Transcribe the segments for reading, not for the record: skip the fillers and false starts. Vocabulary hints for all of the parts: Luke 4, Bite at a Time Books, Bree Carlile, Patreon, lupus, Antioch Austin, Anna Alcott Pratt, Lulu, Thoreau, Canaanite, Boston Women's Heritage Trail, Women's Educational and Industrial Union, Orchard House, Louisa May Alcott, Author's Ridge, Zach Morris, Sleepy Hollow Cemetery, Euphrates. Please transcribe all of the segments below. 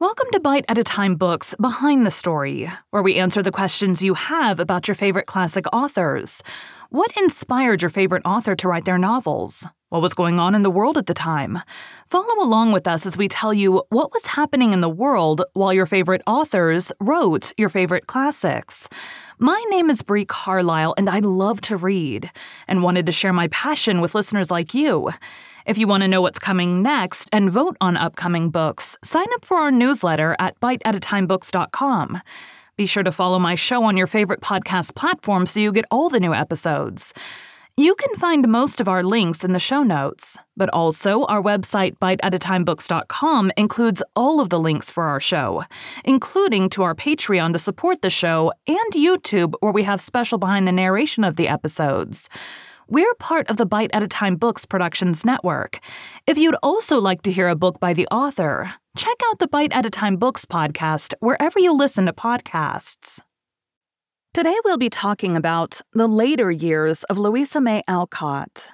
Welcome to Bite at a Time Books Behind the Story, where we answer the questions you have about your favorite classic authors. What inspired your favorite author to write their novels? What was going on in the world at the time? Follow along with us as we tell you what was happening in the world while your favorite authors wrote your favorite classics. My name is Bree Carlile, and I love to read and wanted to share my passion with listeners like you. If you want to know what's coming next and vote on upcoming books, sign up for our newsletter at biteatatimebooks.com. Be sure to follow my show on your favorite podcast platform so you get all the new episodes. You can find most of our links in the show notes, but also our website biteatatimebooks.com includes all of the links for our show, including to our Patreon to support the show and YouTube where we have special behind the narration of the episodes. We're part of the Bite at a Time Books Productions Network. If you'd also like to hear a book by the author, check out the Bite at a Time Books podcast wherever you listen to podcasts. Today we'll be talking about the later years of Louisa May Alcott.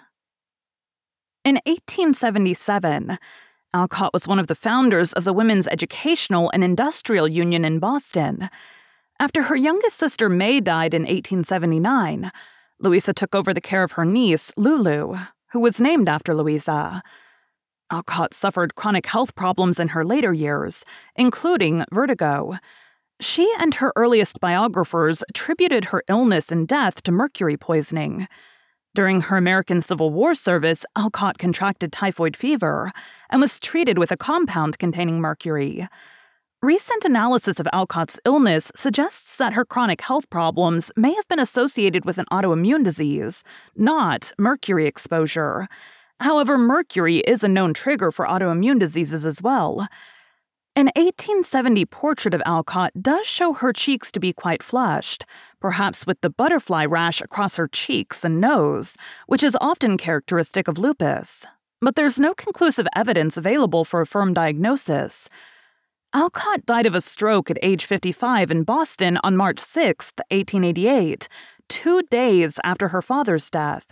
In 1877, Alcott was one of the founders of the Women's Educational and Industrial Union in Boston. After her youngest sister May died in 1879, Louisa took over the care of her niece, Lulu, who was named after Louisa. Alcott suffered chronic health problems in her later years, including vertigo. She and her earliest biographers attributed her illness and death to mercury poisoning. During her American Civil War service, Alcott contracted typhoid fever and was treated with a compound containing mercury. Recent analysis of Alcott's illness suggests that her chronic health problems may have been associated with an autoimmune disease, not mercury exposure. However, mercury is a known trigger for autoimmune diseases as well. An 1870 portrait of Alcott does show her cheeks to be quite flushed, perhaps with the butterfly rash across her cheeks and nose, which is often characteristic of lupus. But there's no conclusive evidence available for a firm diagnosis. Alcott died of a stroke at age 55 in Boston on March 6, 1888, 2 days after her father's death.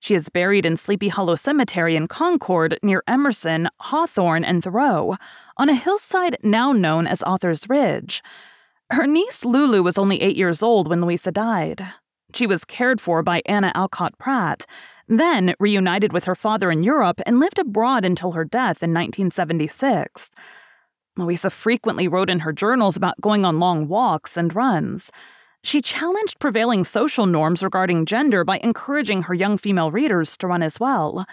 She is buried in Sleepy Hollow Cemetery in Concord near Emerson, Hawthorne, and Thoreau, on a hillside now known as Author's Ridge. Her niece Lulu was only 8 years old when Louisa died. She was cared for by Anna Alcott Pratt, then reunited with her father in Europe and lived abroad until her death in 1976. Louisa frequently wrote in her journals about going on long walks and runs. She challenged prevailing social norms regarding gender by encouraging her young female readers to run as well.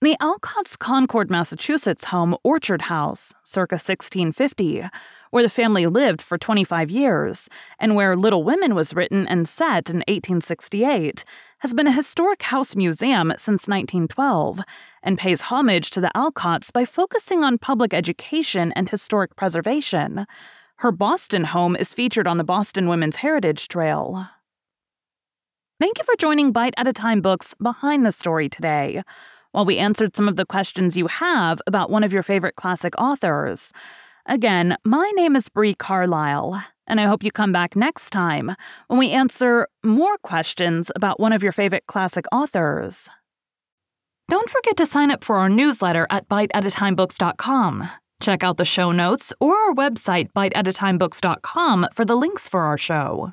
The Alcott's Concord, Massachusetts home, Orchard House, circa 1650, where the family lived for 25 years, and where Little Women was written and set in 1868, has been a historic house museum since 1912, and pays homage to the Alcotts by focusing on public education and historic preservation. Her Boston home is featured on the Boston Women's Heritage Trail. Thank you for joining Bite at a Time Books Behind the Story today, while we answered some of the questions you have about one of your favorite classic authors. Again, my name is Bree Carlile, and I hope you come back next time when we answer more questions about one of your favorite classic authors. Don't forget to sign up for our newsletter at biteatatimebooks.com. Check out the show notes or our website biteatatimebooks.com for the links for our show.